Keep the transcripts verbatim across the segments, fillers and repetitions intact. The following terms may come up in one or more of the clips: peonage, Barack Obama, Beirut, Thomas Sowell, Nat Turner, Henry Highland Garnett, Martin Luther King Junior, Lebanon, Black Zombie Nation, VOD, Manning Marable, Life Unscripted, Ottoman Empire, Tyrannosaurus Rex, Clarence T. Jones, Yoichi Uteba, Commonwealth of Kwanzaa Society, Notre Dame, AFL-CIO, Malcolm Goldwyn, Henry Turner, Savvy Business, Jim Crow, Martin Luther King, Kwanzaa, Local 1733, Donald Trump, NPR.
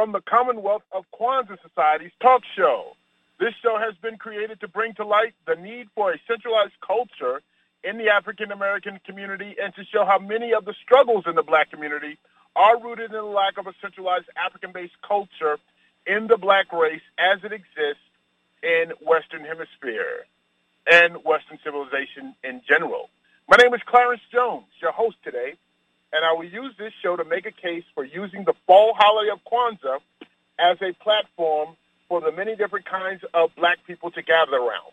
from the Commonwealth of Kwanzaa Society's talk show. This show has been created to bring to light the need for a centralized culture in the African-American community and to show how many of the struggles in the black community are rooted in the lack of a centralized African-based culture in the black race as it exists in Western Hemisphere and Western civilization in general. My name is Clarence Jones, your host today, and I will use this show to make a case for using the fall holiday of Kwanzaa as a platform for the many different kinds of black people to gather around.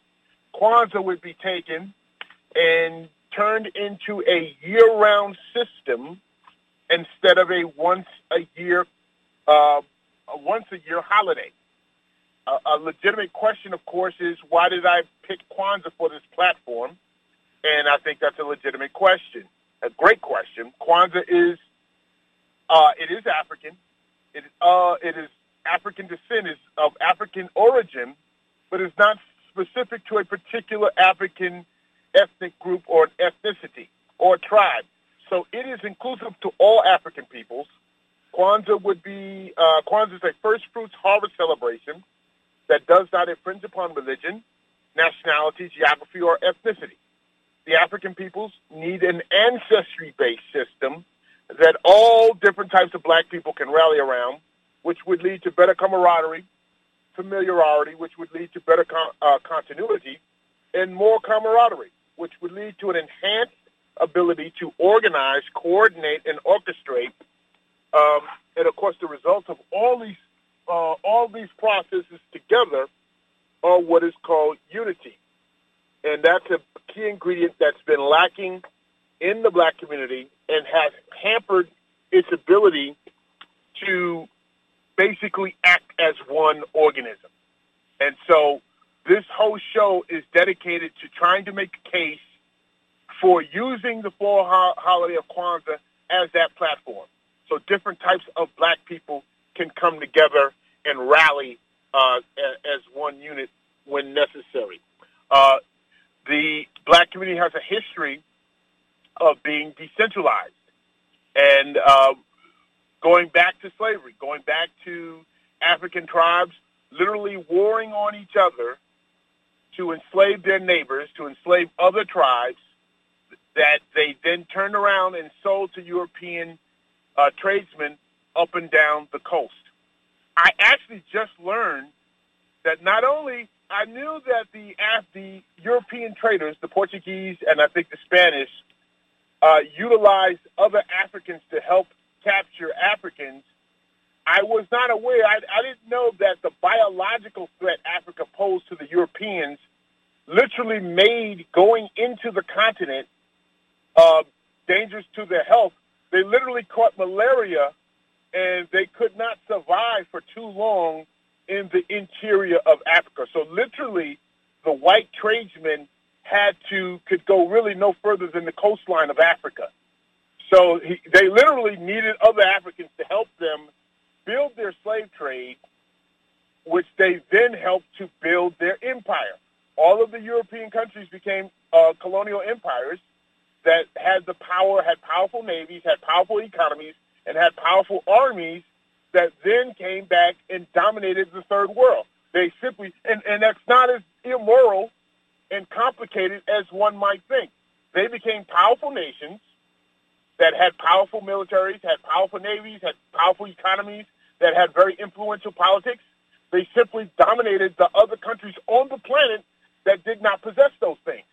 Kwanzaa would be taken and turned into a year-round system instead of a once-a-year uh, a once-a-year holiday. Uh, a legitimate question, of course, is why did I pick Kwanzaa for this platform? And I think that's a legitimate question, a great question. Kwanzaa is uh, it is African. It uh, it is. African descent is of African origin, but is not specific to a particular African ethnic group or ethnicity or tribe. So it is inclusive to all African peoples. Kwanzaa would be uh, Kwanzaa is a first fruits harvest celebration that does not infringe upon religion, nationality, geography, or ethnicity. The African peoples need an ancestry-based system that all different types of black people can rally around, which would lead to better camaraderie, familiarity, which would lead to better con- uh, continuity, and more camaraderie, which would lead to an enhanced ability to organize, coordinate, and orchestrate. Um, and, of course, the results of all these uh, all these processes together are what is called unity. And that's a key ingredient that's been lacking in the black community and has hampered its ability to basically act as one organism. And so this whole show is dedicated to trying to make a case for using the fall ho- holiday of Kwanzaa as that platform, so different types of black people can come together and rally uh, a- as one unit when necessary. Uh, the black community has a history of being decentralized and uh going back to slavery, going back to African tribes literally warring on each other to enslave their neighbors, to enslave other tribes that they then turned around and sold to European uh, tradesmen up and down the coast. I actually just learned that not only I knew that the, the European traders, the Portuguese and I think the Spanish, uh, utilized other Africans to help capture Africans. I was not aware, I, I didn't know that the biological threat Africa posed to the Europeans literally made going into the continent uh, dangerous to their health. They literally caught malaria, and they could not survive for too long in the interior of Africa. So literally, the white tradesmen had to, could go really no further than the coastline of Africa. So he, they literally needed other Africans to help them build their slave trade, which they then helped to build their empire. All of the European countries became uh, colonial empires that had the power, had powerful navies, had powerful economies, and had powerful armies that then came back and dominated the third world. They simply, and, and that's not as immoral and complicated as one might think. They became powerful nations that had powerful militaries, had powerful navies, had powerful economies, that had very influential politics. They simply dominated the other countries on the planet that did not possess those things.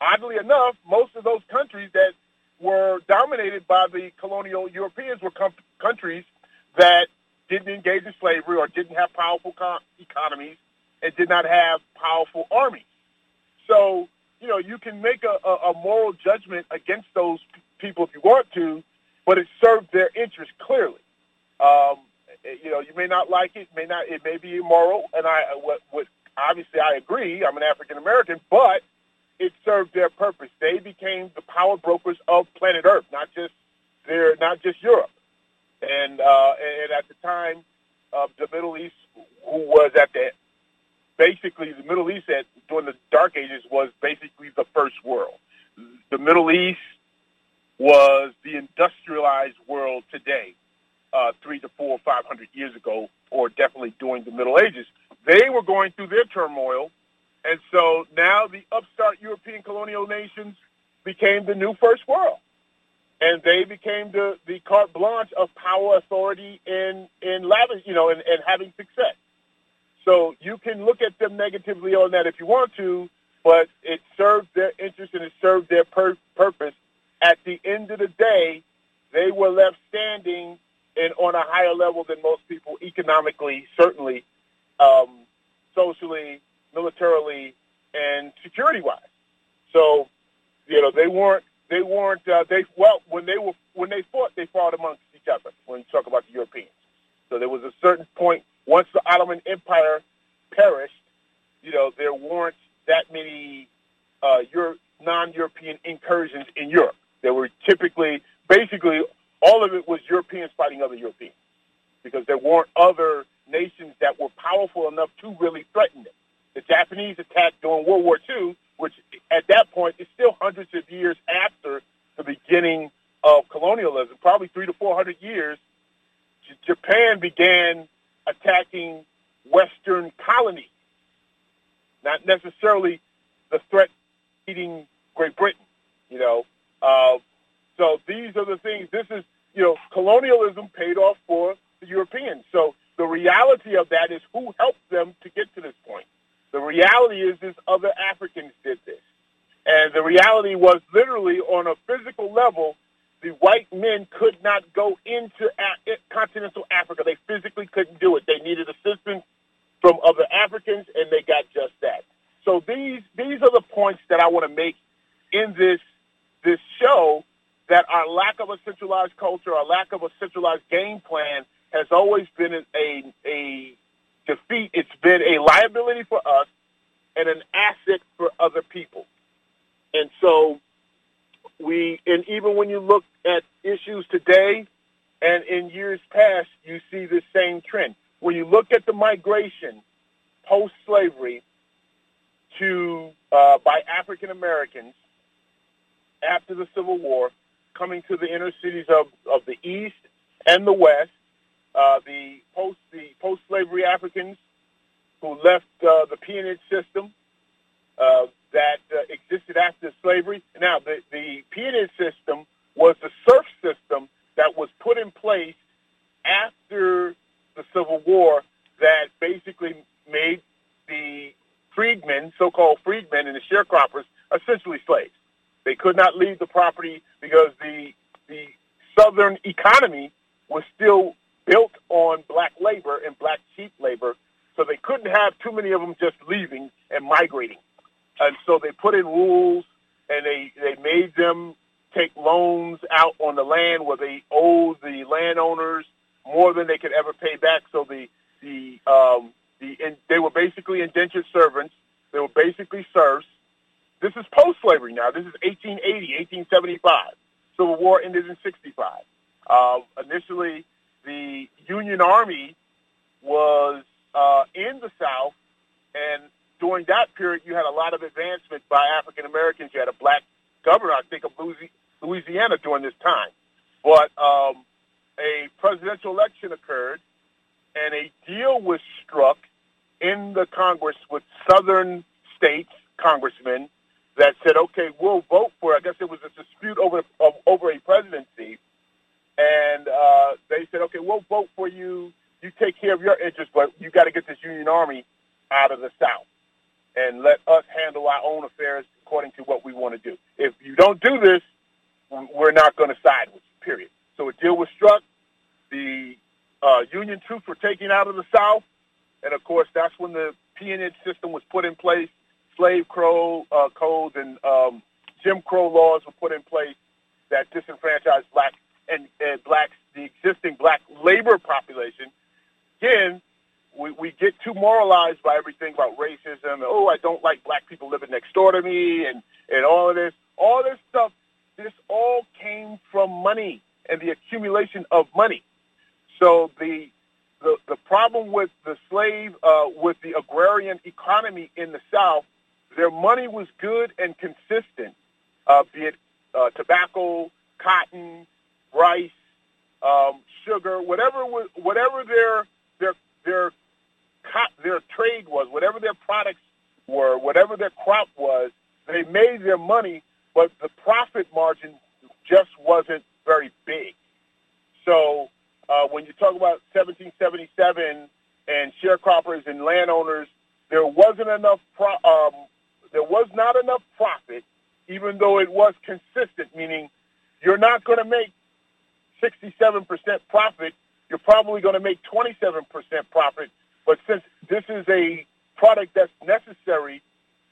Oddly enough, most of those countries that were dominated by the colonial Europeans were com- countries that didn't engage in slavery or didn't have powerful com- economies and did not have powerful armies. So, you know, you can make a, a, a moral judgment against those people if you want to, but it served their interest clearly. Um, you know, you may not like it, may not, it may be immoral, and I what, what, obviously I agree, I'm an African-American, but it served their purpose. They became the power brokers of planet Earth, not just their, not just Europe. And, uh, and at the time, uh, the Middle East, who was at the, basically the Middle East at, during the Dark Ages was basically the first world. The Middle East was the industrialized world today. uh, three to four, five hundred years ago, or definitely during the Middle Ages. They were going through their turmoil, and so now the upstart European colonial nations became the new first world, and they became the, the carte blanche of power, authority, and and lavish, you know, and, and having success. So you can look at them negatively on that if you want to, but it served their interest and it served their pur- purpose. At the end of the day, they were left standing and on a higher level than most people economically, certainly, um, socially, militarily, and security-wise. So, you know, they weren't, they weren't, uh, they, well, when they were, when they fought, they fought amongst each other when you talk about the Europeans. So there was a certain point, once the Ottoman Empire perished, you know, there weren't that many uh, Euro- non-European incursions in Europe. There were typically, basically, all of it was Europeans fighting other Europeans because there weren't other nations that were powerful enough to really threaten them. The Japanese attack during World War Two, which at that point is still hundreds of years after the beginning of colonialism, probably three to four hundred years, J- Japan began attacking Western colonies, not necessarily the threat eating Great Britain, you know. Uh, so these are the things. This is, you know, colonialism paid off for the Europeans. So the reality of that is who helped them to get to this point. The reality is this other Africans did this. And the reality was literally on a physical level, the white men could not go into continental Africa. They physically couldn't do it. They needed assistance from other Africans, and they got just that. So these these are the points that I want to make in this this show, that our lack of a centralized culture, our lack of a centralized game plan has always been a, a, a defeat. It's been a liability for us and an asset for other people. And so we, and even when you look at issues today and in years past, you see this same trend. When you look at the migration post-slavery to uh, by African Americans after the Civil War, coming to the inner cities of, of the East and the West, uh, the post the post-slavery Africans who left uh, the peonage system uh, that uh, existed after slavery. Now, the, the peonage system was the serf system that was put in place after the Civil War that basically made the freedmen, so-called freedmen and the sharecroppers, essentially slaves. They could not leave the property because the the southern economy was still built on black labor and black cheap labor, so they couldn't have too many of them just leaving and migrating. And so they put in rules, and they, they made them take loans out on the land where they owed the landowners more than they could ever pay back. So the the um, the and they were basically indentured servants. They were basically serfs. This is post-slavery now. This is eighteen eighty, eighteen seventy-five. Civil War ended in sixty-five. Uh, initially, the Union Army was uh, in the South, and during that period, you had a lot of advancement by African Americans. You had a black governor, I think, of Louisiana during this time. But um, a presidential election occurred, and a deal was struck in the Congress with Southern states congressmen that said, okay, we'll vote for it. I guess it was a dispute over uh, over a presidency, and uh, they said, okay, we'll vote for you. You take care of your interests, but you got to get this Union Army out of the South and let us handle our own affairs according to what we want to do. If you don't do this, we're not going to side with you, period. So a deal was struck. The uh, Union troops were taken out of the South, and, of course, that's when the peonage system was put in place. Slave crow uh, codes and um, Jim Crow laws were put in place that disenfranchised black and, and blacks, the existing black labor population. Again, we, we get too moralized by everything about racism. Oh, I don't like black people living next door to me, and, and all of this. All this stuff, this all came from money and the accumulation of money. So the the, the problem with the slave, uh, with the agrarian economy in the South, their money was good and consistent, uh, be it uh, tobacco, cotton, rice, um, sugar, whatever was, whatever their their their their trade was, whatever their products were, whatever their crop was, they made their money, but the profit margin just wasn't very big. So uh, when you talk about seventeen seventy-seven and sharecroppers and landowners, there wasn't enough. Pro- um, there was not enough profit, even though it was consistent. Meaning, you're not going to make sixty-seven percent profit. You're probably going to make twenty-seven percent profit. But since this is a product that's necessary,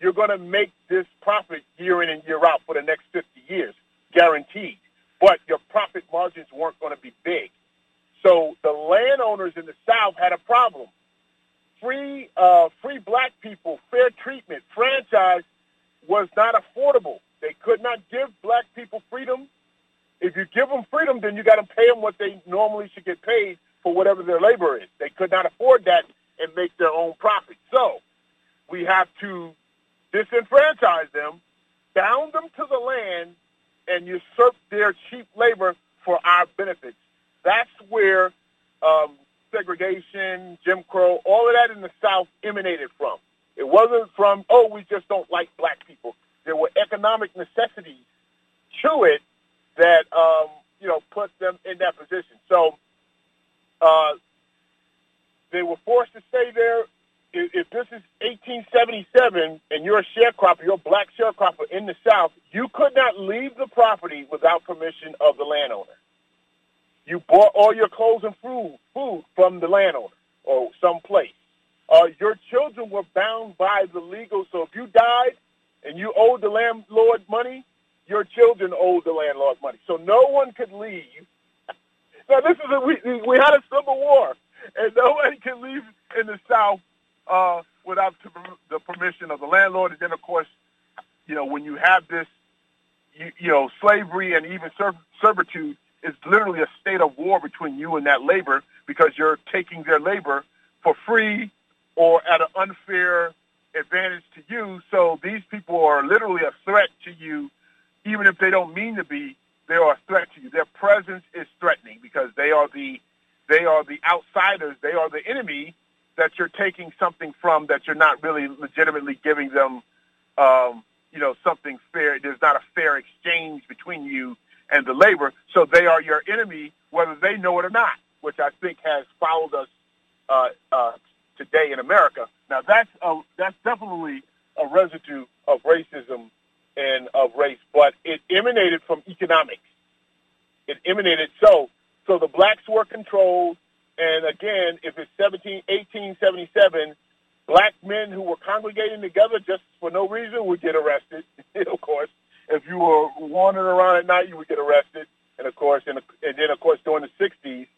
you're going to make this profit year in and year out for the next fifty years, guaranteed. But your profit margins weren't going to be big. So the landowners in the South had a problem. Free, uh, free black people, fair treatment, franchise was not affordable. They could not give black people freedom. If you give them freedom, then you got to pay them what they normally should get paid for whatever their labor is. They could not afford that and make their own profit. So we have to disenfranchise them, bound them to the land, and usurp their cheap labor for our benefits. That's where um, segregation, Jim Crow, all of that in the South emanated from. It wasn't from, oh, we just don't like black people. There were economic necessities to it that, um, you know, put them in that position. So uh, they were forced to stay there. If this is eighteen seventy-seven and you're a sharecropper, you're a black sharecropper in the South, you could not leave the property without permission of the landowner. You bought all your clothes and food, food from the landowner or someplace. Uh, your children were bound by the legal. So if you died and you owed the landlord money, your children owed the landlord money. So no one could leave. Now, this is a, we, we had a civil war, and no one could leave in the South uh, without the permission of the landlord. And then, of course, you know, when you have this, you, you know, slavery and even servitude, it's literally a state of war between you and that labor, because you're taking their labor for free or at an unfair advantage to you. So these people are literally a threat to you. Even if they don't mean to be, they are a threat to you. Their presence is threatening because they are the they are the outsiders. They are the enemy that you're taking something from, that you're not really legitimately giving them, um, you know, something fair. There's not a fair exchange between you and the labor, so they are your enemy, whether they know it or not, which I think has followed us uh, uh, today in America. Now, that's a, that's definitely a residue of racism and of race, but it emanated from economics. It emanated so. So the blacks were controlled, and again, if it's eighteen seventy-seven, black men who were congregating together just for no reason would get arrested, of course. If you were wandering around at night, you would get arrested. And of course, and, and then of course, during the sixties,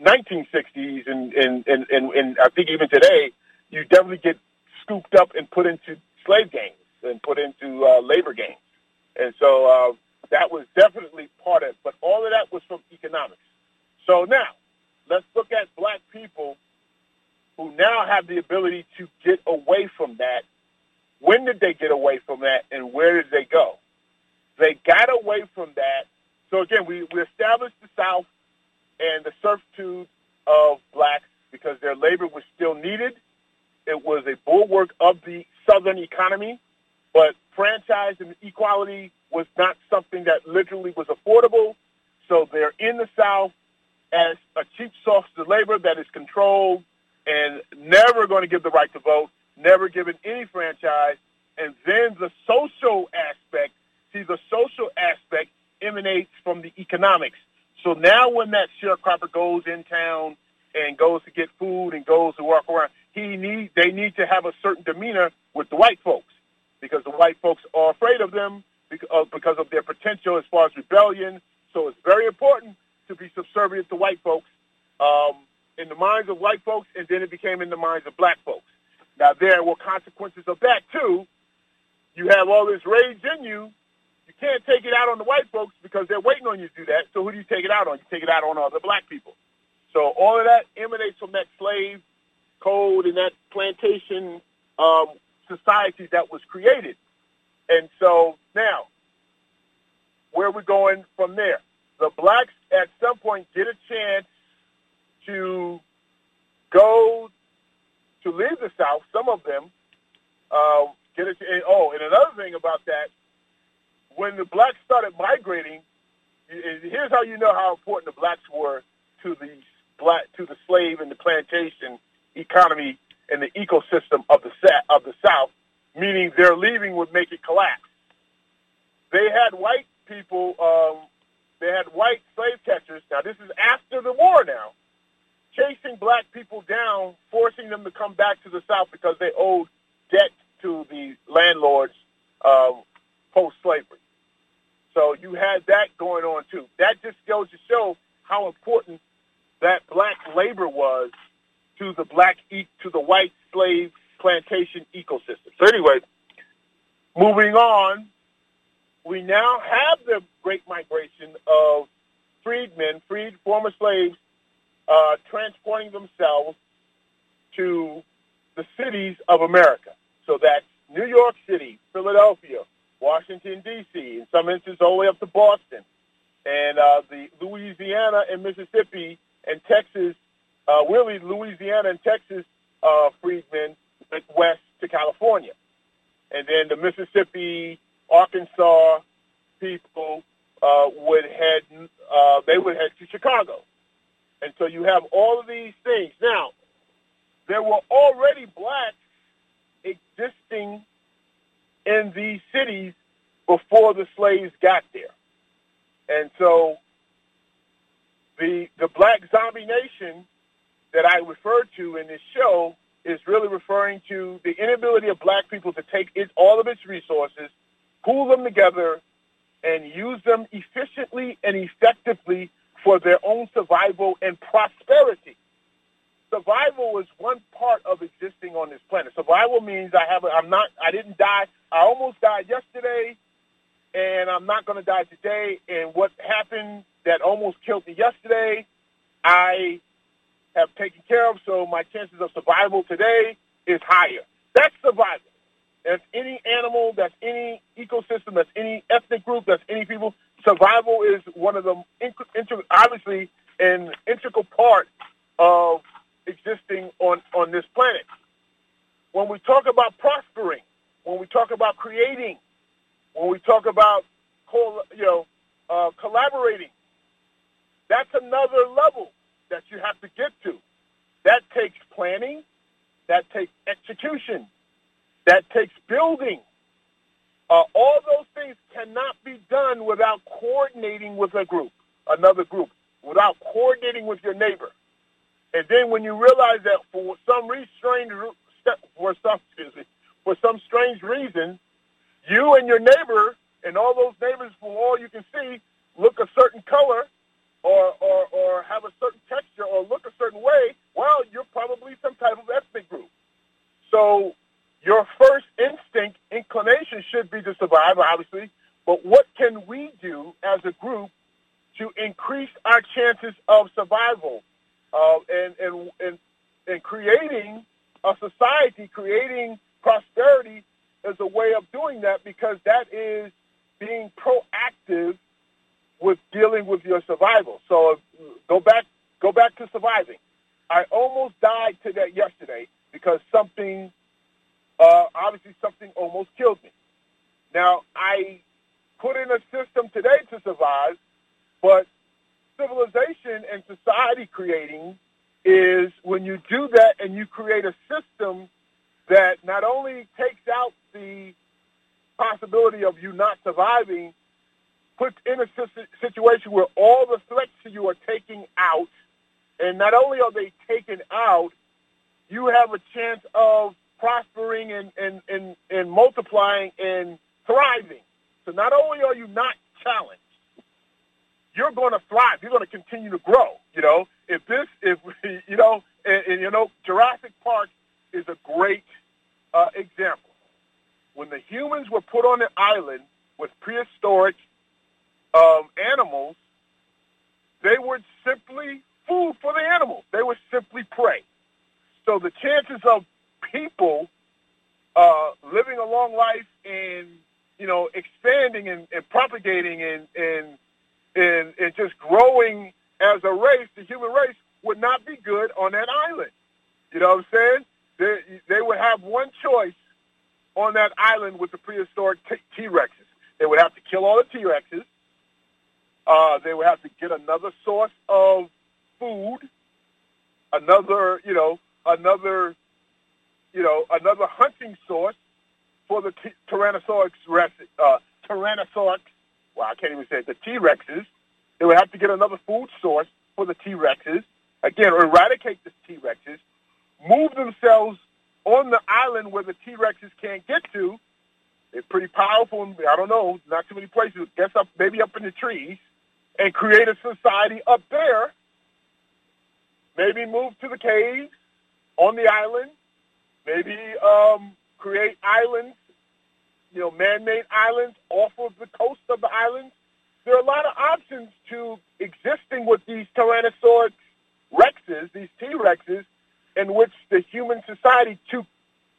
nineteen sixties, and, and and and and I think even today, you definitely get scooped up and put into slave gangs and put into uh, labor gangs. And so uh, that was definitely part of it. But all of that was from economics. So now let's look at black people who now have the ability to get away from that. When did they get away from that, and where did they go? They got away from that. So, again, we, we established the South and the servitude of blacks because their labor was still needed. It was a bulwark of the Southern economy, but franchise and equality was not something that literally was affordable. So they're in the South as a cheap source of labor that is controlled and never going to give the right to vote, never given any franchise. And then the social aspect. See, the social aspect emanates from the economics. So now when that sharecropper goes in town and goes to get food and goes to walk around, he need they need to have a certain demeanor with the white folks, because the white folks are afraid of them because of their potential as far as rebellion. So it's very important to be subservient to white folks um, in the minds of white folks, and then it became in the minds of black folks. Now there were consequences of that, too. You have all this rage in you. You can't take it out on the white folks because they're waiting on you to do that. So who do you take it out on? You take it out on other black people. So all of that emanates from that slave code and that plantation um, society that was created. And so now, where are we going from there? the blacks at some point get a chance to go to leave the South, some of them. Uh, get it, and, oh, and another thing about that, when the blacks started migrating, here's how you know how important the blacks were to the black, to the slave and the plantation economy and the ecosystem of the of the South, meaning their leaving would make it collapse. They had white people, um, they had white slave catchers. Now, this is after the war now, chasing black people down, forcing them to come back to the South because they owed debt to the landlords um, post-slavery. So you had that going on, too. That just goes to show how important that black labor was to the black e- to the white slave plantation ecosystem. So anyway, moving on, we now have the great migration of freedmen, freed former slaves, uh, transporting themselves to the cities of America. So that's New York City, Philadelphia, Washington, D C, in some instances all the way up to Boston, and uh, the Louisiana and Mississippi and Texas, uh, really Louisiana and Texas uh, freedmen went west to California. And then the Mississippi, Arkansas people uh, would head, uh, they would head to Chicago. And so you have all of these things. Now, there were already blacks existing in these cities before the slaves got there. And so the the Black Zombie Nation that I referred to in this show is really referring to the inability of black people to take it, all of its resources, pool them together, and use them efficiently and effectively for their own survival and prosperity. Survival is one part of existing on this planet. Survival means I have a, I'm not, I didn't die. I almost died yesterday, and I'm not going to die today. And what happened that almost killed me yesterday, I have taken care of, so my chances of survival today is higher. That's survival. That's any animal, that's any ecosystem, that's any ethnic group, that's any people. Survival is one of the, obviously, an integral part of existing on, on this planet. When we talk about prospering, when we talk about creating, when we talk about co- you know, uh, collaborating, that's another level that you have to get to. That takes planning. That takes execution. That takes building. Uh, all those things cannot be done without coordinating with a group, another group, without coordinating with your neighbor. And then when you realize that for some restrained, for some, excuse me, for some strange reason, you and your neighbor and all those neighbors, from all you can see, look a certain color or, or, or have a certain texture or look a certain way, well, you're probably some type of ethnic group. So your first instinct, inclination should be to survive, obviously, but what can we do as a group to increase our chances of survival? Uh, and, and and and creating a society, creating prosperity is a way of doing that, because that is being proactive with dealing with your survival. So if, go back, go back to surviving. I almost died to that yesterday because something, uh, obviously something almost killed me. Now I put in a system today to survive, but civilization and society creating is when you do that and you create a system that not only takes out the possibility of you not surviving, puts in a situation where all the threats to you are taken out, and not only are they taken out, you have a chance of prospering and, and, and, and multiplying and thriving. So not only are you not challenged, you're going to thrive. You're going to continue to grow. You know, if this, if, you know, and, and you know, Jurassic Park is a great uh, example. When the humans were put on an island with prehistoric um, animals, they were simply food for the animals. They were simply prey. So the chances of people uh, living a long life and, you know, expanding and, and propagating and, and, and, and just growing as a race, the human race, would not be good on that island. You know what I'm saying? They, they would have one choice on that island with the prehistoric t- T-Rexes. They would have to kill all the T-Rexes. Uh, they would have to get another source of food, another, you know, another, you know, another hunting source for the t- Tyrannosaurus Rexes. Uh, Tyrannosaurus, well, I can't even say it, the T-Rexes. They would have to get another food source for the T-Rexes. Again, eradicate the T-Rexes, move themselves on the island where the T-Rexes can't get to. They're pretty powerful, and I don't know, not too many places. Guess up, maybe up in the trees, and create a society up there. Maybe move to the caves on the island. Maybe um, create islands, you know, man-made islands off of the coast of the islands. There are a lot of options to existing with these Tyrannosaurus Rexes, these T-Rexes, in which the human society, to,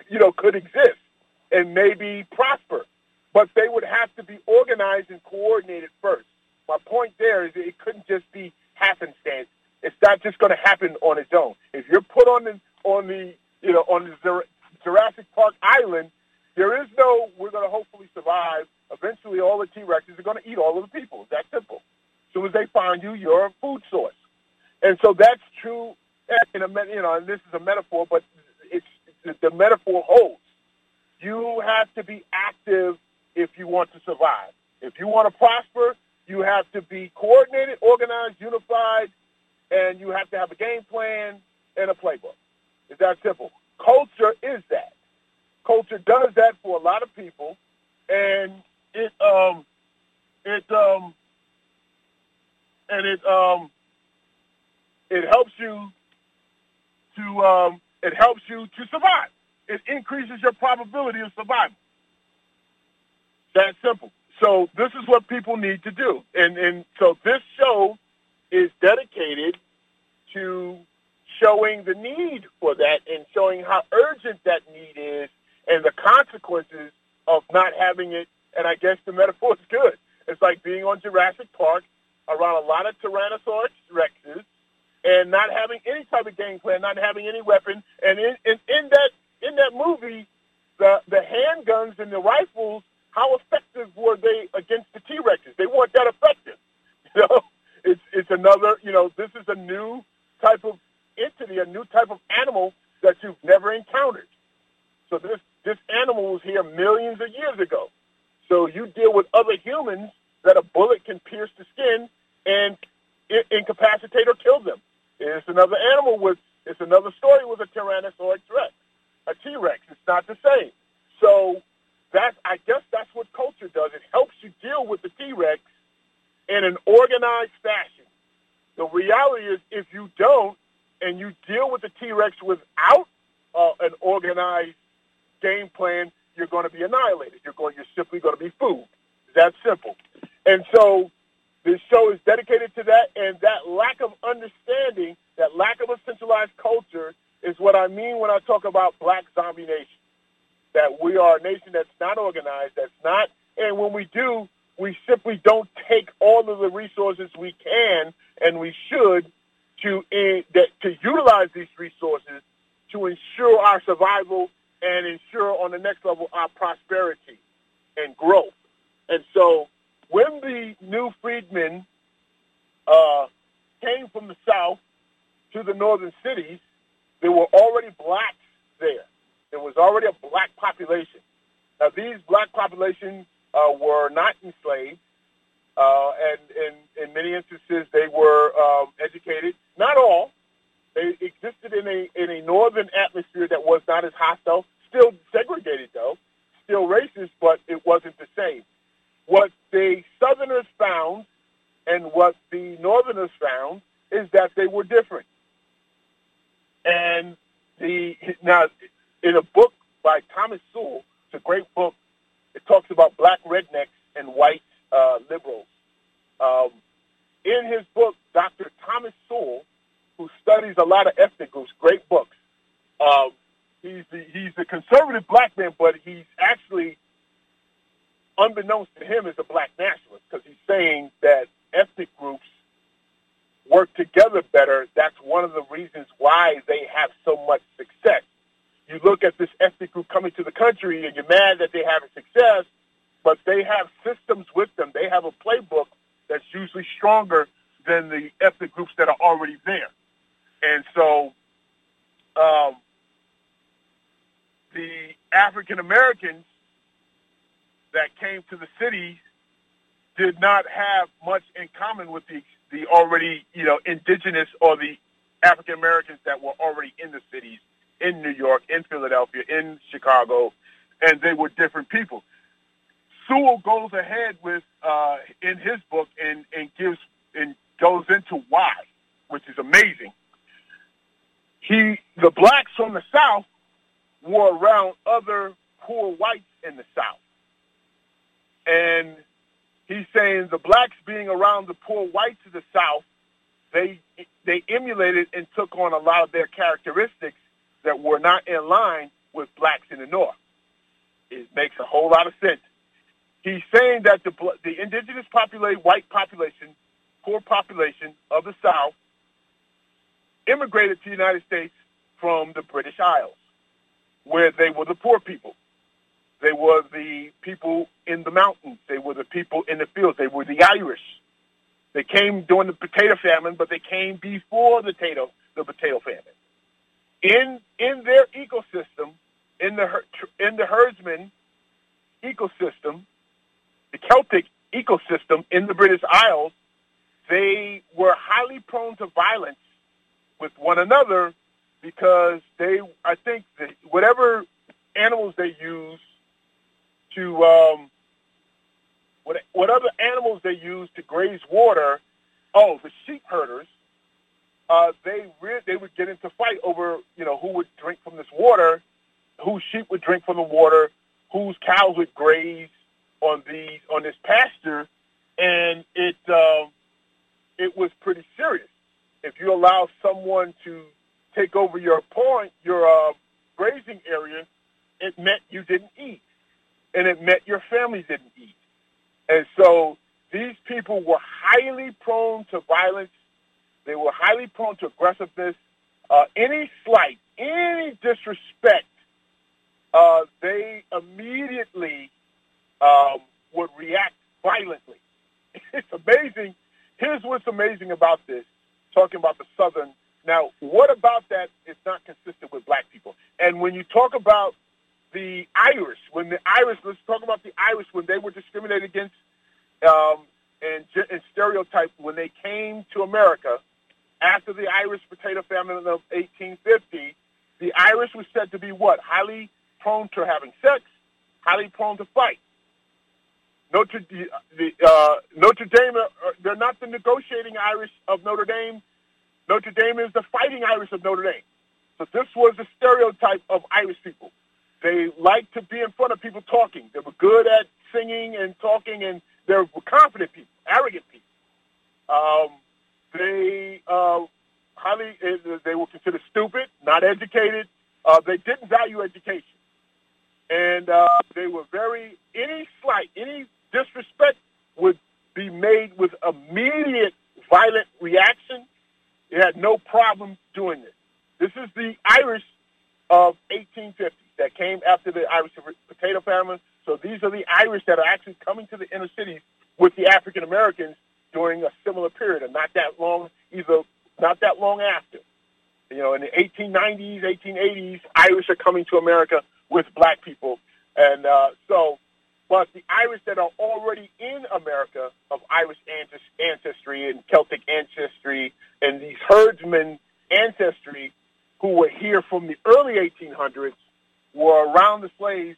you know, could exist and maybe prosper. But they would have to be organized and coordinated first. My point there is it couldn't just be happenstance. It's not just going to happen on its own. If you're put on the, on the, you know, on the Jurassic Park Island, there is no, we're going to hopefully survive. Eventually, all the T-Rexes are going to eat all of the people. It's that simple. As soon as they find you, you're a food source. And so that's true, in a, you know, and this is a metaphor, but it's, the metaphor holds. You have to be active if you want to survive. If you want to prosper, you have to be coordinated, organized, unified, and you have to have a game plan and a playbook. It's that simple. Culture is that. Culture does that for a lot of people, and it um it um and it um it helps you to um it helps you to survive. It increases your probability of survival. That simple. So this is what people need to do, and and so this show is dedicated to showing the need for that and showing how urgent that need is and the consequences of not having it. And I guess the metaphor is good. It's like being on Jurassic Park around a lot of Tyrannosaurus Rexes and not having any type of game plan, not having any weapon. And in, in, in that in that movie, the, the handguns and the rifles, how effective were they against the T-Rexes? They weren't that effective. You know, it's, it's another, you know, this is a new type of entity, a new type of animal that you've never encountered. So this, this animal was here millions of years ago. So you deal with other humans that a bullet can pierce the skin and incapacitate or kill them. It's another animal with, it's another story with a Tyrannosaurus Rex, a T-Rex. It's not the same. So that's, I guess that's what culture does. It helps you deal with the T-Rex in an organized fashion. The reality is if you don't, and you deal with the T-Rex without uh, an organized game plan, you're going to be annihilated. You're going, you're simply going to be food. That simple. And so this show is dedicated to that, and that lack of understanding, that lack of a centralized culture is what I mean when I talk about Black Zombie Nation, that we are a nation that's not organized, that's not, and when we do, we simply don't take all of the resources we can and we should to in, that, to utilize these resources to ensure our survival and ensure on the next level our prosperity and growth. And so when the new freedmen uh, came from the South to the northern cities, there were already blacks there. There was already a black population. Now, these black populations uh, were not enslaved. Uh, and in many instances, they were um, educated. Not all. They existed in a in a northern atmosphere that was not as hostile. Still segregated, though. Still racist, but it wasn't the same. What the Southerners found and what the Northerners found is that they were different. And the now, in a book by Thomas Sowell, it's a great book. It talks about black rednecks and white Uh, liberals. Um, in his book, Doctor Thomas Sowell, who studies a lot of ethnic groups, great books. Um, he's the, he's a conservative black man, but he's actually, unbeknownst to him, is a black nationalist because he's saying that ethnic groups work together better, that's one of the reasons why they have so much success. You look at this ethnic group coming to the country and you're mad that they haven't success, but they have systems with them. They have a playbook that's usually stronger than the ethnic groups that are already there. And so um, the African Americans that came to the cities did not have much in common with the the already, you know, indigenous or the African Americans that were already in the cities, in New York, in Philadelphia, in Chicago, and they were different people. Sewell goes ahead with, uh, in his book, and, and gives and goes into why, which is amazing. He, the blacks from the South were around other poor whites in the South. And he's saying the blacks being around the poor whites of the South, they they emulated and took on a lot of their characteristics that were not in line with blacks in the North. It makes a whole lot of sense. He's saying that the the indigenous population, white population, poor population of the South immigrated to the United States from the British Isles, where they were the poor people. They were the people in the mountains. They were the people in the fields. They were the Irish. They came during the potato famine, but they came before the potato, the potato famine. In in their ecosystem, in the in the herdsman ecosystem, the Celtic ecosystem in the British Isles, they were highly prone to violence with one another because they, I think, that whatever animals they used, to um, what what other animals they use to graze water? Oh, the sheep herders. Uh, they re- they would get into fight over, you know, who would drink from this water, whose sheep would drink from the water, whose cows would graze on these on this pasture, and it uh, it was pretty serious. If you allow someone to take over your point, your uh, grazing area, it meant you didn't eat. And it meant your family didn't eat. And so these people were highly prone to violence. They were highly prone to aggressiveness. Uh, any slight, any disrespect, uh, they immediately um, would react violently. It's amazing. Here's what's amazing about this, talking about the Southern. Now, what about that is not consistent with black people? And when you talk about the Irish, when the Irish, let's talk about the Irish, when they were discriminated against um, and, and stereotyped when they came to America after the Irish potato famine of eighteen fifty, the Irish were said to be what? Highly prone to having sex, highly prone to fight. Notre, the, uh, Notre Dame, they're not the negotiating Irish of Notre Dame. Notre Dame is the fighting Irish of Notre Dame. So this was the stereotype of Irish people. They liked to be in front of people talking. They were good at singing and talking, and they were confident people, arrogant people. Um, they uh, highly they were considered stupid, not educated. Uh, they didn't value education, and uh, they were very any slight, any disrespect would be made with immediate violent reaction. They had no problem doing this. This is the Irish of eighteen fifty. That came after the Irish potato famine. So these are the Irish that are actually coming to the inner cities with the African Americans during a similar period, and not that long, either not that long after. You know, in the eighteen nineties, eighteen eighties, Irish are coming to America with black people, and uh, so. But the Irish that are already in America of Irish ancestry and Celtic ancestry, and these herdsmen ancestry who were here from the early eighteen hundreds. Were around the slaves,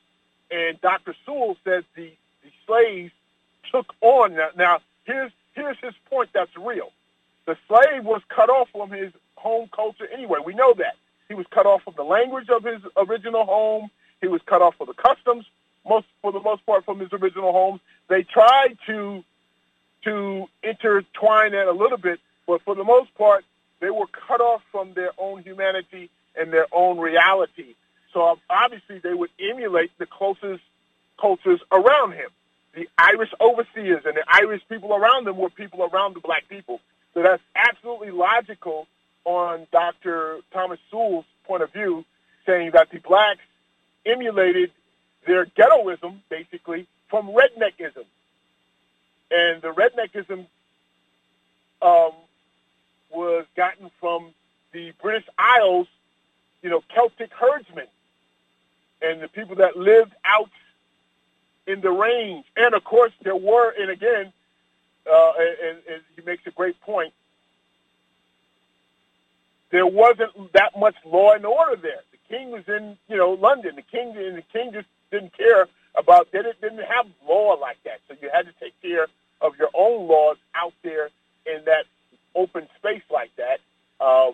and Doctor Sewell says the, the slaves took on. Now, now here's, here's his point that's real. The slave was cut off from his home culture anyway. We know that. He was cut off from the language of his original home. He was cut off from the customs, most for the most part, from his original home. They tried to to intertwine that a little bit, but for the most part, they were cut off from their own humanity and their own reality. So obviously they would emulate the closest cultures around him. The Irish overseers and the Irish people around them were people around the black people. So that's absolutely logical on Doctor Thomas Sowell's point of view, saying that the blacks emulated their ghettoism, basically, from redneckism. And the redneckism um, was gotten from the British Isles, you know, Celtic herdsmen and the people that lived out in the range. And, of course, there were, and again, uh, and, and he makes a great point, there wasn't that much law and order there. The king was in, you know, London. The king, and the king just didn't care about, they didn't have law like that. So you had to take care of your own laws out there in that open space like that, um,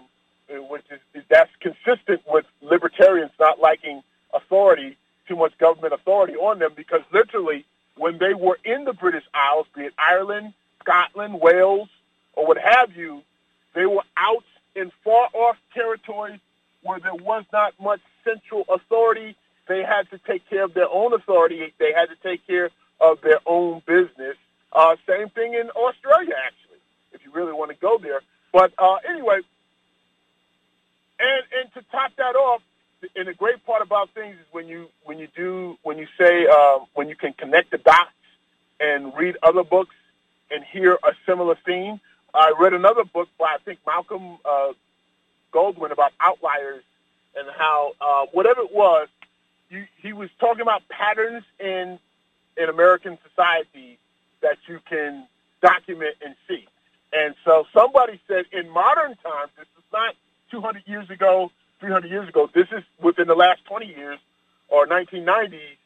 which is, that's consistent with libertarians not liking authority, too much government authority on them, because literally when they were in the British Isles, be it Ireland, Scotland, Wales, or what have you, they were out in far-off territories where there was not much central authority. They had to take care of their own authority. They had to take care of their own business. Uh, same thing in Australia, actually, if you really want to go there. But uh, anyway, and and to top that off, and the great part about things is when you when you do when you say uh, when you can connect the dots and read other books and hear a similar theme. I read another book by I think Malcolm uh, Goldwyn about outliers and how uh, whatever it was. You, he was talking about patterns in in American society that you can document and see. And so somebody said in modern times, this is not two hundred years ago, three hundred years ago, this is within the last twenty years or nineteen nineties,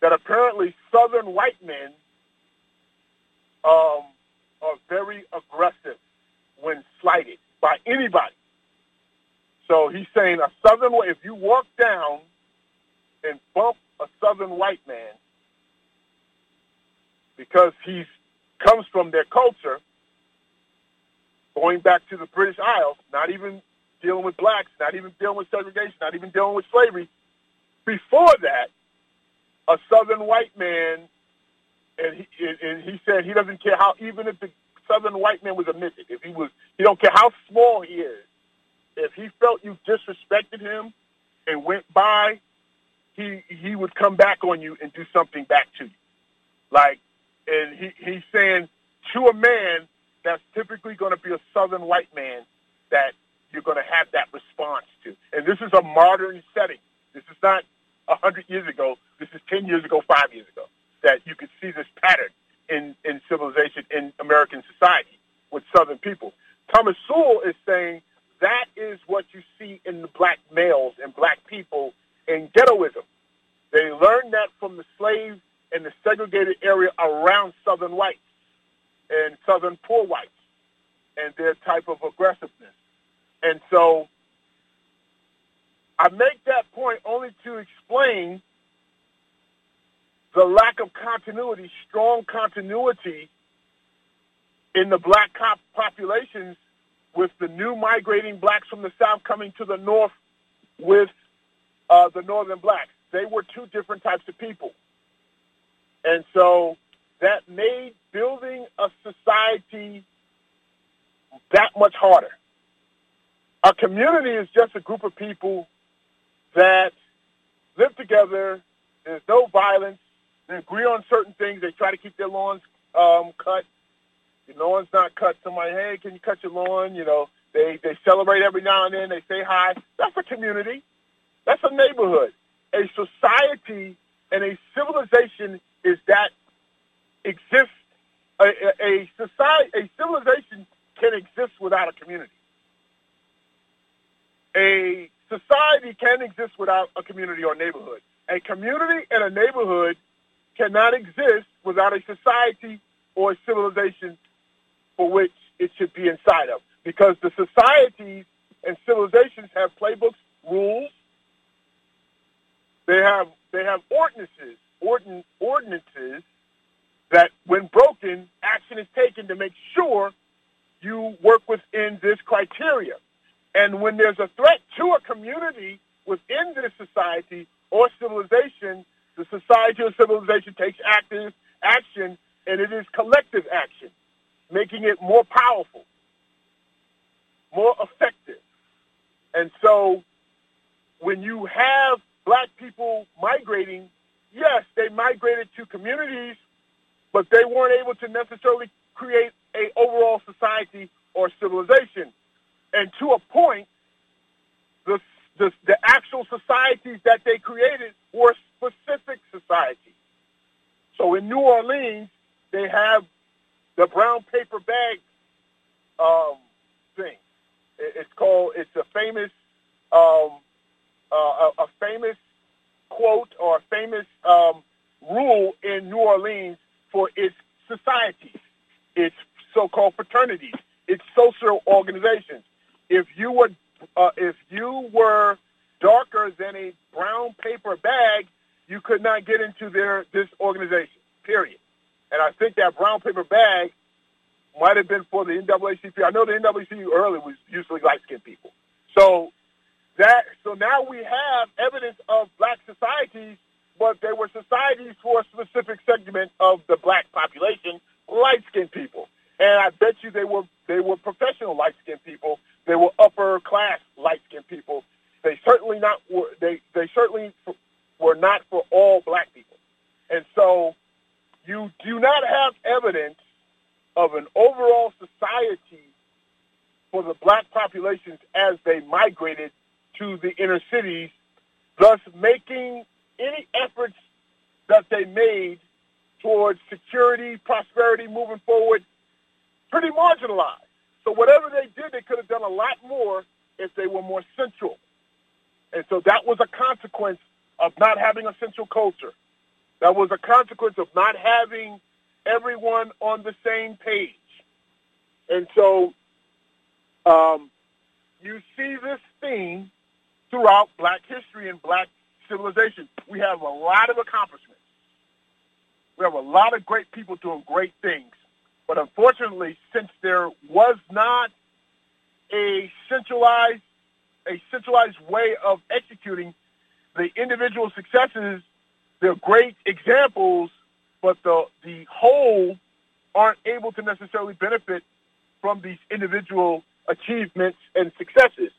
that apparently Southern white men um, are very aggressive when slighted by anybody. So he's saying a Southern, if you walk down and bump a Southern white man because he comes from their culture, going back to the British Isles, not even dealing with blacks, not even dealing with segregation, not even dealing with slavery. Before that, a Southern white man, and he, and he said he doesn't care how, even if the Southern white man was a midget, if he was, he don't care how small he is, if he felt you disrespected him and went by, He, he would come back on you and do something back to you. Like, and he, he's saying to a man, that's typically going to be a Southern white man that you're going to have that response to. And this is a modern setting. This is not one hundred years ago. This is ten years ago, five years ago, that you could see this pattern in, in civilization, in American society with Southern people. Thomas Sowell is saying that is what you see in the black males and black people and ghettoism. They learned that from the slaves and the segregated area around Southern whites and Southern poor whites and their type of aggressiveness. And so I make that point only to explain the lack of continuity, strong continuity in the black cop populations with the new migrating blacks from the South coming to the North with Uh, the northern blacks. They were two different types of people. And so that made building a society that much harder. A community is just a group of people that live together. There's no violence. They agree on certain things. They try to keep their lawns um, cut. If your lawn's not cut, somebody, hey, can you cut your lawn? You know, they, they celebrate every now and then. They say hi. That's a community. That's a neighborhood. A society and a civilization is that exists. A, a, a society, a civilization can exist without a community. A society can exist without a community or neighborhood. A community and a neighborhood cannot exist without a society or a civilization for which it should be inside of. Because the societies and civilizations have playbooks, rules. They have they have ordinances, ordin, ordinances that, when broken, action is taken to make sure you work within this criteria. And when there's a threat to a community within this society or civilization, the society or civilization takes active action, and it is collective action, making it more powerful, more effective. And so when you have black people migrating, yes, they migrated to communities, but they weren't able to necessarily create an overall society or civilization. And to a point, the, the, the actual societies that they created were specific societies. So in New Orleans, they have the brown paper bag um, thing. It's called, it's a famous, um, uh, a, a famous quote or a famous um, rule in New Orleans for its societies, its so-called fraternities, its social organizations. If you were, uh, if you were darker than a brown paper bag, you could not get into their this organization. Period. And I think that brown paper bag might have been for the N double A C P. I know the N double A C P early was usually light-skinned people. So that so now we have evidence of black societies, but they were societies for a specific segment of the black population, light-skinned people. And I bet you they were they were professional light-skinned people. They were upper-class light-skinned people. They certainly not were they they certainly were not for all black people. And so you do not have evidence of an overall society for the black populations as they migrated to the inner cities, thus making any efforts that they made towards security, prosperity, moving forward, pretty marginalized. So whatever they did, they could have done a lot more if they were more central. And so that was a consequence of not having a central culture. That was a consequence of not having everyone on the same page. And so um, you see this theme throughout black history and black civilization. We have a lot of accomplishments. We have a lot of great people doing great things. But unfortunately, since there was not a centralized, a centralized way of executing the individual successes, they're great examples, but the the whole aren't able to necessarily benefit from these individual achievements and successes.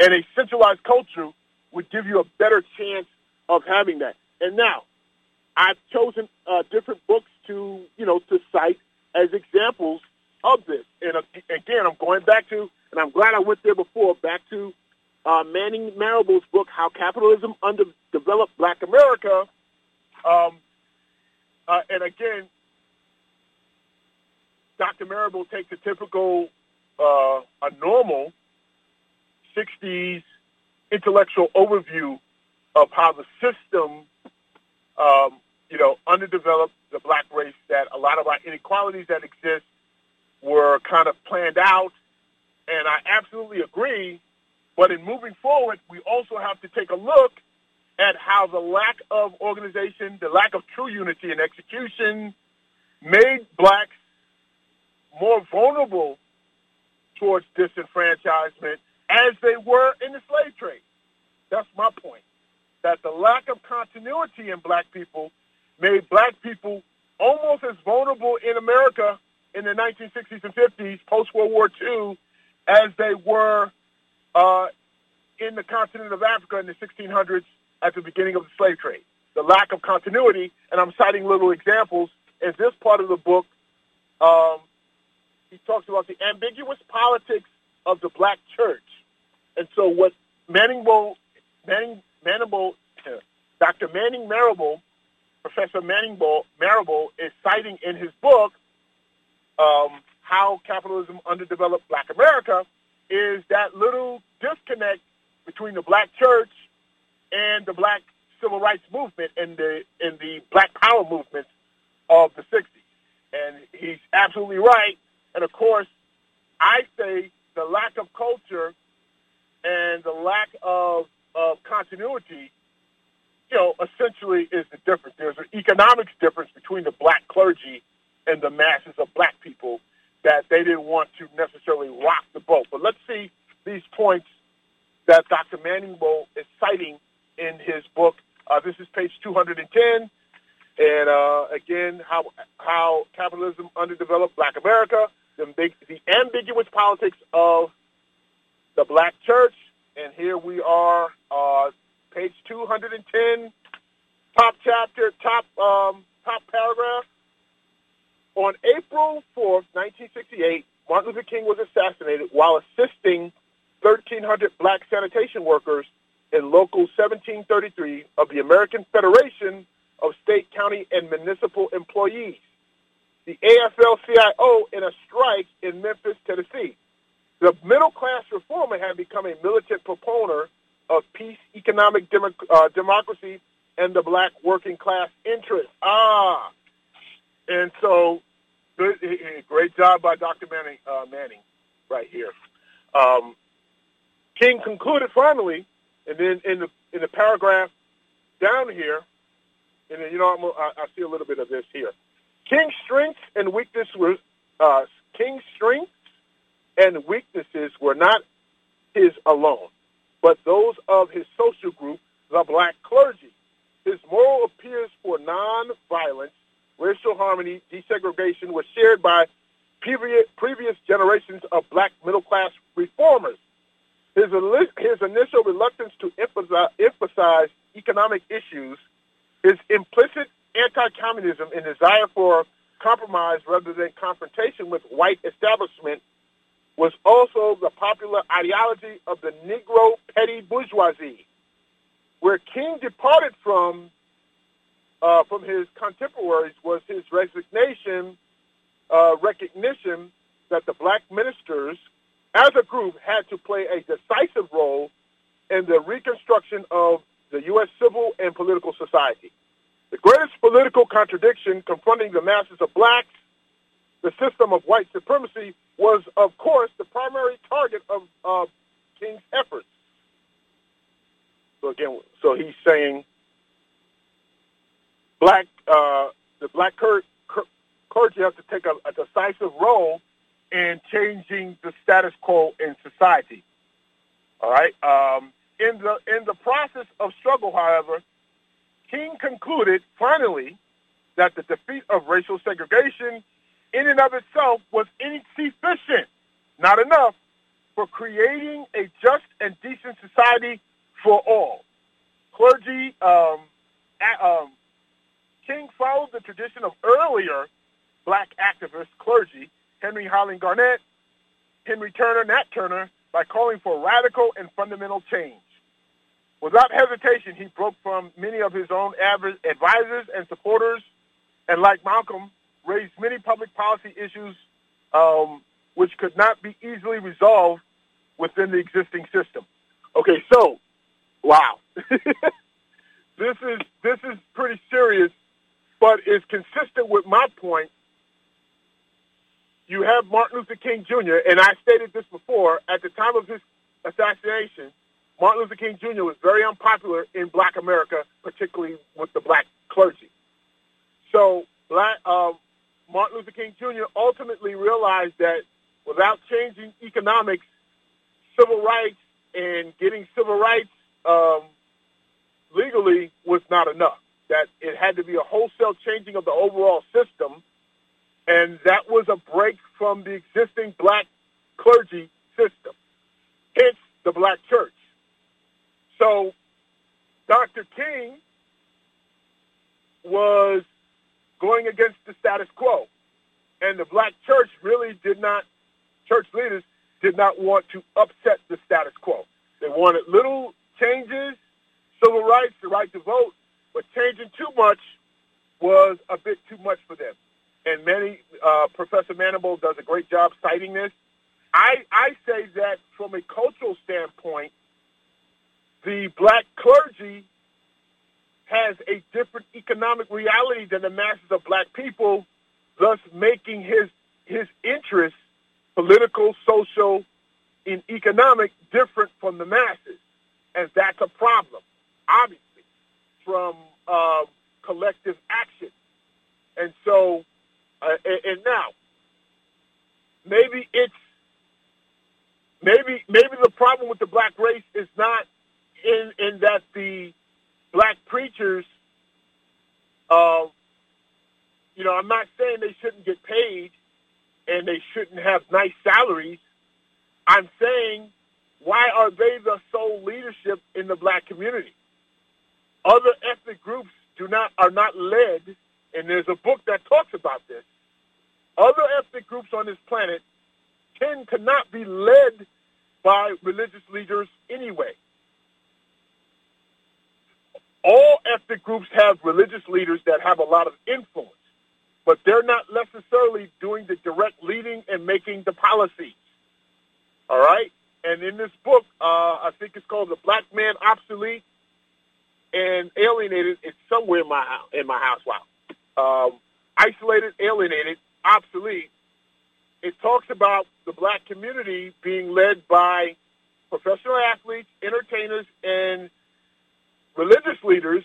And a centralized culture would give you a better chance of having that. And now, I've chosen uh, different books to, you know, to cite as examples of this. And uh, again, I'm going back to, and I'm glad I went there before, back to uh, Manning Marable's book, How Capitalism Underdeveloped Black America. Um, Uh, and again, Doctor Marable takes a typical, uh, a normal sixties intellectual overview of how the system, um, you know, underdeveloped the black race, that a lot of our inequalities that exist were kind of planned out. And I absolutely agree. But in moving forward, we also have to take a look at how the lack of organization, the lack of true unity and execution made blacks more vulnerable towards disenfranchisement as they were in the slave trade. That's my point, that the lack of continuity in black people made black people almost as vulnerable in America in the nineteen sixties and fifties, post-World War Two, as they were uh, in the continent of Africa in the sixteen hundreds. At the beginning of the slave trade, the lack of continuity, and I'm citing little examples. In this part of the book, um, he talks about the ambiguous politics of the black church. And so what Manning Manning Marable, Doctor Manning Marable, Professor Manning Marable is citing in his book, um, How Capitalism Underdeveloped Black America, is that little disconnect between the black church and the black civil rights movement and the and the black power movement of the sixties. And he's absolutely right. And, of course, I say the lack of culture and the lack of, of continuity, you know, essentially is the difference. There's an economics difference between the black clergy and the masses of black people that they didn't want to necessarily rock the boat. But let's see these points that Doctor Manning is citing in his book. Uh, this is page two hundred ten. And uh, again, how how capitalism underdeveloped Black America, the, the ambiguous politics of the Black church. And here we are, uh, page two hundred ten, top chapter, top um, top paragraph. On April fourth, nineteen sixty-eight, Martin Luther King was assassinated while assisting thirteen hundred Black sanitation workers in Local seventeen thirty-three of the American Federation of State, County, and Municipal Employees, the A F L C I O, in a strike in Memphis, Tennessee. The middle-class reformer had become a militant proponent of peace, economic dem- uh, democracy, and the Black working class interest. Ah, and so good, great job by Doctor Manning, uh, Manning right here. Um, King concluded finally, and then in the in the paragraph down here, and then, you know, I'm, I, I see a little bit of this here. King's strengths and weaknesses were uh, King's strengths and weaknesses were not his alone, but those of his social group, the Black clergy. His moral appeals for nonviolence, racial harmony, desegregation was shared by previous generations of Black middle-class reformers. His, his initial reluctance to emphasize, emphasize economic issues, his implicit anti-communism and desire for compromise rather than confrontation with white establishment was also the popular ideology of the Negro petty bourgeoisie, where King departed from uh, from his contemporaries was his resignation, uh, recognition that the Black ministers as a group had to play a decisive role in the reconstruction of the U S civil and political society. The greatest political contradiction confronting the masses of Blacks, the system of white supremacy, was, of course, the primary target of uh, King's efforts. So again, so he's saying Black, uh, the Black clergy have to take a, a decisive role in changing the status quo in society. All right. Um, in the in the process of struggle, however, King concluded finally that the defeat of racial segregation in and of itself was insufficient, not enough, for creating a just and decent society for all. Clergy, um, um, King followed the tradition of earlier Black activist clergy, Henry Highland Garnett, Henry Turner, Nat Turner, by calling for radical and fundamental change. Without hesitation, he broke from many of his own advisors and supporters, and like Malcolm, raised many public policy issues um, which could not be easily resolved within the existing system. Okay, so, wow. This is this is pretty serious, but is consistent with my point. You have Martin Luther King Junior, and I stated this before, at the time of his assassination, Martin Luther King Junior was very unpopular in Black America, particularly with the Black clergy. So Black, uh, Martin Luther King Junior ultimately realized that without changing economics, civil rights, and getting civil rights um, legally was not enough, that it had to be a wholesale changing of the overall system, and that was a break from the existing Black clergy system, hence the Black church. So Doctor King was going against the status quo, and the Black church really did not, church leaders did not want to upset the status quo. They wanted little changes, civil rights, the right to vote, but changing too much was a bit too much for them. And many, uh, Professor Manable does a great job citing this. I, I say that from a cultural standpoint, the Black clergy has a different economic reality than the masses of Black people, thus making his his interests, political, social, and economic, different from the masses. And that's a problem, obviously, from uh, collective action. And so, uh, and, and now, maybe it's, maybe maybe the problem with the Black race is not in, in that the Black preachers uh, You know, I'm not saying they shouldn't get paid and they shouldn't have nice salaries. I'm saying, why are they the sole leadership in the black community? Other ethnic groups do not are not led, and there's a book that talks about this. Other ethnic groups on this planet tend to not be led by religious leaders anyway. All ethnic groups have religious leaders that have a lot of influence, but they're not necessarily doing the direct leading and making the policies. All right? And in this book, uh, I think it's called The Black Man Obsolete and Alienated. It's somewhere in my house. In my house. Wow. Um, isolated, alienated, obsolete. It talks about the black community being led by professional athletes, entertainers, and religious leaders,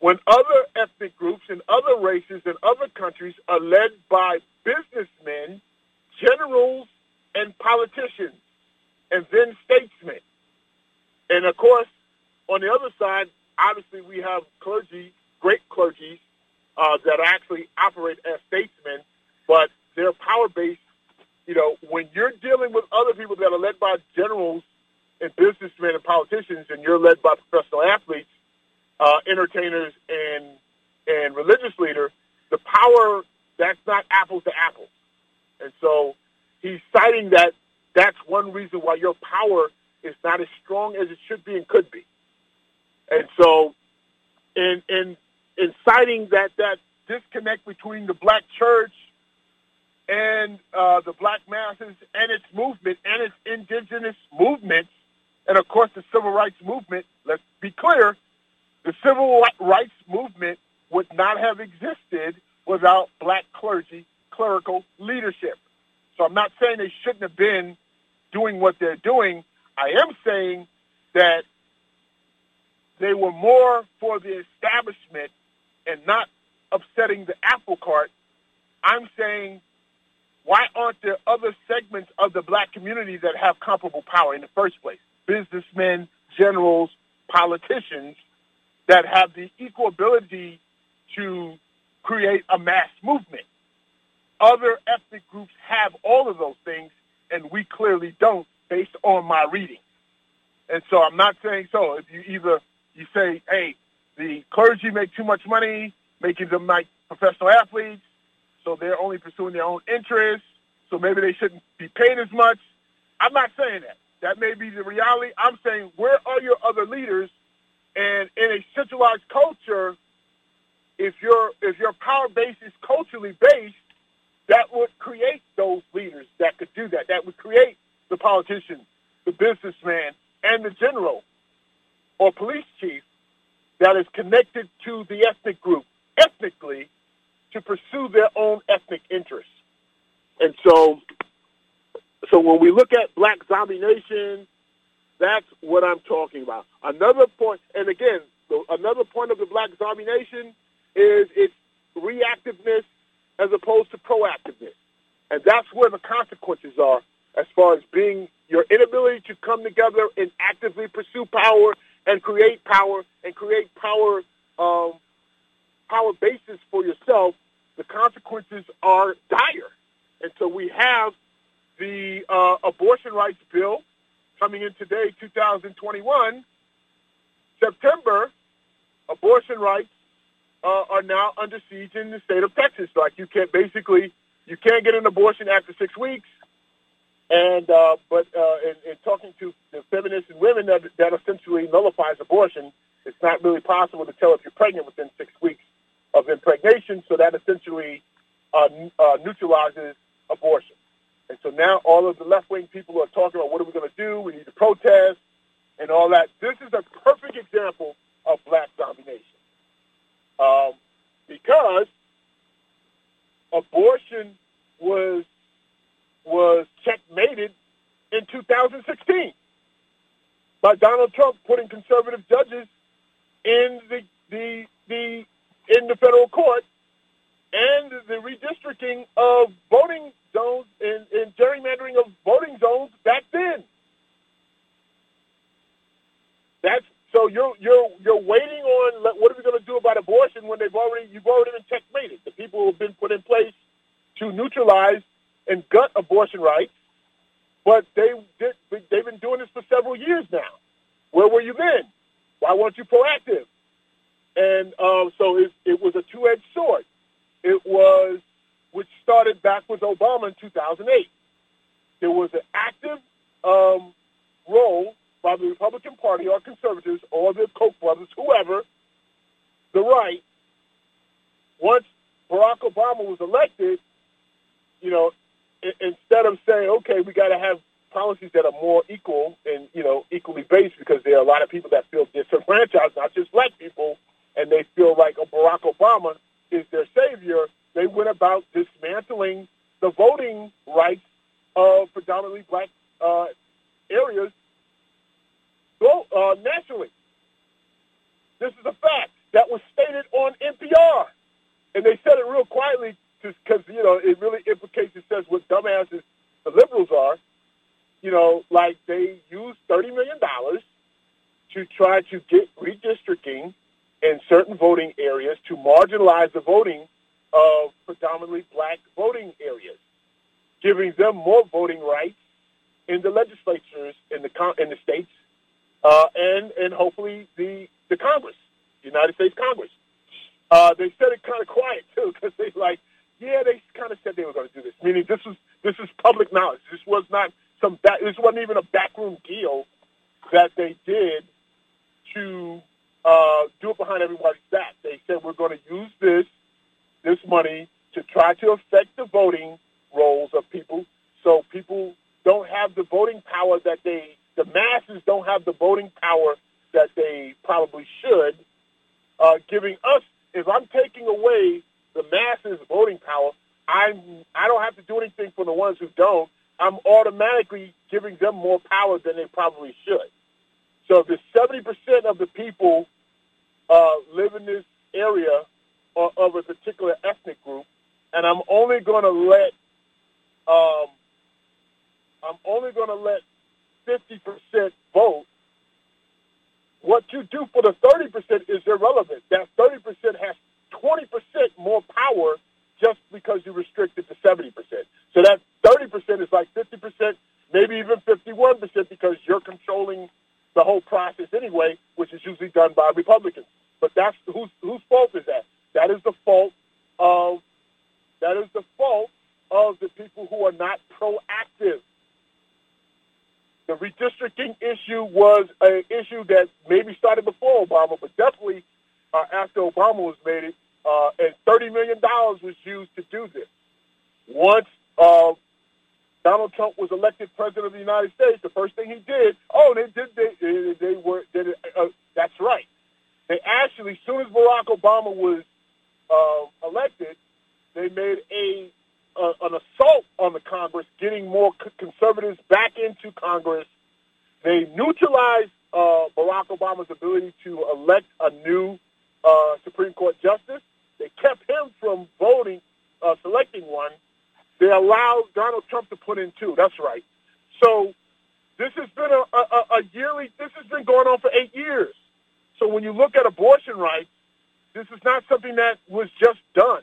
when other ethnic groups and other races and other countries are led by businessmen, generals, and politicians, and then statesmen. And, of course, on the other side, obviously we have clergy, great clergy, uh, that actually operate as statesmen, but they're power-based. You know, when you're dealing with other people that are led by generals and businessmen and politicians, and you're led by professional athletes, uh, entertainers, and and religious leader, the power, that's not apples to apples. And so he's citing that that's one reason why your power is not as strong as it should be and could be. And so in, in, in citing that, that disconnect between the black church and uh, the black masses and its movement and its indigenous movements, and, of course, the civil rights movement, let's be clear, the civil rights movement would not have existed without black clergy, clerical leadership. So I'm not saying they shouldn't have been doing what they're doing. I am saying that they were more for the establishment and not upsetting the apple cart. I'm saying, why aren't there other segments of the black community that have comparable power in the first place? Businessmen, generals, politicians that have the equal ability to create a mass movement. Other ethnic groups have all of those things, and we clearly don't, based on my reading. And so I'm not saying so. If you either you say, hey, the clergy make too much money, making them like professional athletes, so they're only pursuing their own interests, so maybe they shouldn't be paid as much. I'm not saying that. That may be the reality. I'm saying, where are your other leaders? And in a centralized culture, if your if your power base is culturally based, that would create those leaders that could do that. That would create the politician, the businessman, and the general or police chief that is connected to the ethnic group ethnically to pursue their own ethnic interests. And so... So when we look at Black Zombie Nation, that's what I'm talking about. Another point, and again, another point of the Black Zombie Nation is its reactiveness as opposed to proactiveness. And that's where the consequences are as far as being your inability to come together and actively pursue power and create power and create power, um, power bases for yourself. The consequences are dire. And so we have the uh, abortion rights bill coming in today, two thousand twenty-one, September, abortion rights uh, are now under siege in the state of Texas. Like you can't basically, you can't get an abortion after six weeks. And uh, but uh, in, in talking to the feminists and women, that, that essentially nullifies abortion. It's not really possible to tell if you're pregnant within six weeks of impregnation. So that essentially uh, uh, neutralizes abortion. And so now all of the left-wing people are talking about what are we going to do, we need to protest, and all that. This is a perfect example of black domination. Um, because abortion was was checkmated in two thousand sixteen by Donald Trump putting conservative judges in the the the in the federal court and the redistricting of voting zones and, and gerrymandering of voting zones back then. That's So you're you're you're waiting on what are we going to do about abortion when they've already you've already been checkmated. The people who have been put in place to neutralize and gut abortion rights, but they did, they've been doing this for several years now. Where were you then? Why weren't you proactive? And um, so it, it was a two-edged sword. It was, which started back with Obama in two thousand eight. There was an active um, role by the Republican Party or conservatives or the Koch brothers, whoever, the right. Once Barack Obama was elected, you know, I- instead of saying, okay, we got to have policies that are more equal and, you know, equally based, because there are a lot of people that feel disenfranchised, not just black people, and they feel like a Barack Obama is their savior. They went about dismantling the voting rights of predominantly black uh, areas uh, nationally. This is a fact that was stated on N P R, and they said it real quietly just because, you know, it really implicates, it says what dumbasses the liberals are. You know, like they used thirty million dollars to try to get redistricting in certain voting areas to marginalize the voting of predominantly black voting areas, giving them more voting rights in the legislatures, in the in the states, uh, and, and hopefully the, the Congress, the United States Congress. Uh, they said it kind of quiet, too, because they like, yeah, they kind of said they were going to do this, meaning this was this is public knowledge. This was not... Some back, this wasn't even a backroom deal that they did to uh, do it behind everybody's back. They said we're going to use this this money to try to affect the voting rolls of people, so people don't have the voting power that they, the masses don't have the voting power that they probably should, uh, giving us, if I'm taking away the masses' voting power, I'm, I don't have to do anything for the ones who don't. I'm automatically giving them more power than they probably should. So if there's seventy percent of the people uh, live in this area or of a particular ethnic group, and I'm only going to let um, I'm only going to let fifty percent vote, what you do for the thirty percent is irrelevant. That thirty percent has twenty percent more power just because you restrict it to seventy percent. So that thirty percent is like fifty percent, maybe even fifty-one percent, because you're controlling the whole process anyway, which is usually done by Republicans. But that's whose whose fault is that? That is the fault of that is the fault of the people who are not proactive. The redistricting issue was an issue that maybe started before Obama, but definitely uh, after Obama was made it, uh, and thirty million dollars was used to do this. Once Uh, Donald Trump was elected president of the United States, the first thing he did, oh, they did, they, they were, did it, uh, that's right. They actually, as soon as Barack Obama was uh, elected, they made a uh, an assault on the Congress, getting more c- conservatives back into Congress. They neutralized uh, Barack Obama's ability to elect a new uh, Supreme Court justice. They kept him from voting, uh, selecting one. They allowed Donald Trump to put in two. That's right. So this has been a, a, a yearly, this has been going on for eight years. So when you look at abortion rights, this is not something that was just done.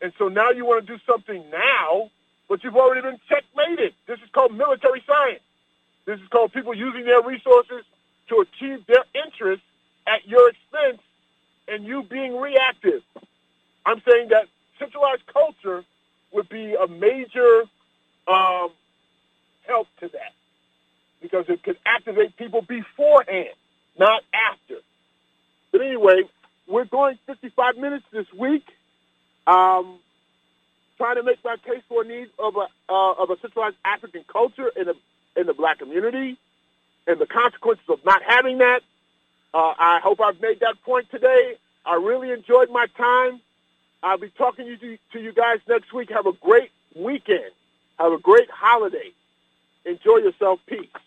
And so now you want to do something now, but you've already been checkmated. This is called military science. This is called people using their resources to achieve their interests at your expense and you being reactive. I'm saying that centralized culture would be a major um, help to that, because it could activate people beforehand, not after. But anyway, we're going fifty-five minutes this week, um, trying to make my case for a need of a uh, of a centralized African culture in the in the black community, and the consequences of not having that. Uh, I hope I've made that point today. I really enjoyed my time. I'll be talking to you guys next week. Have a great weekend. Have a great holiday. Enjoy yourself. Peace.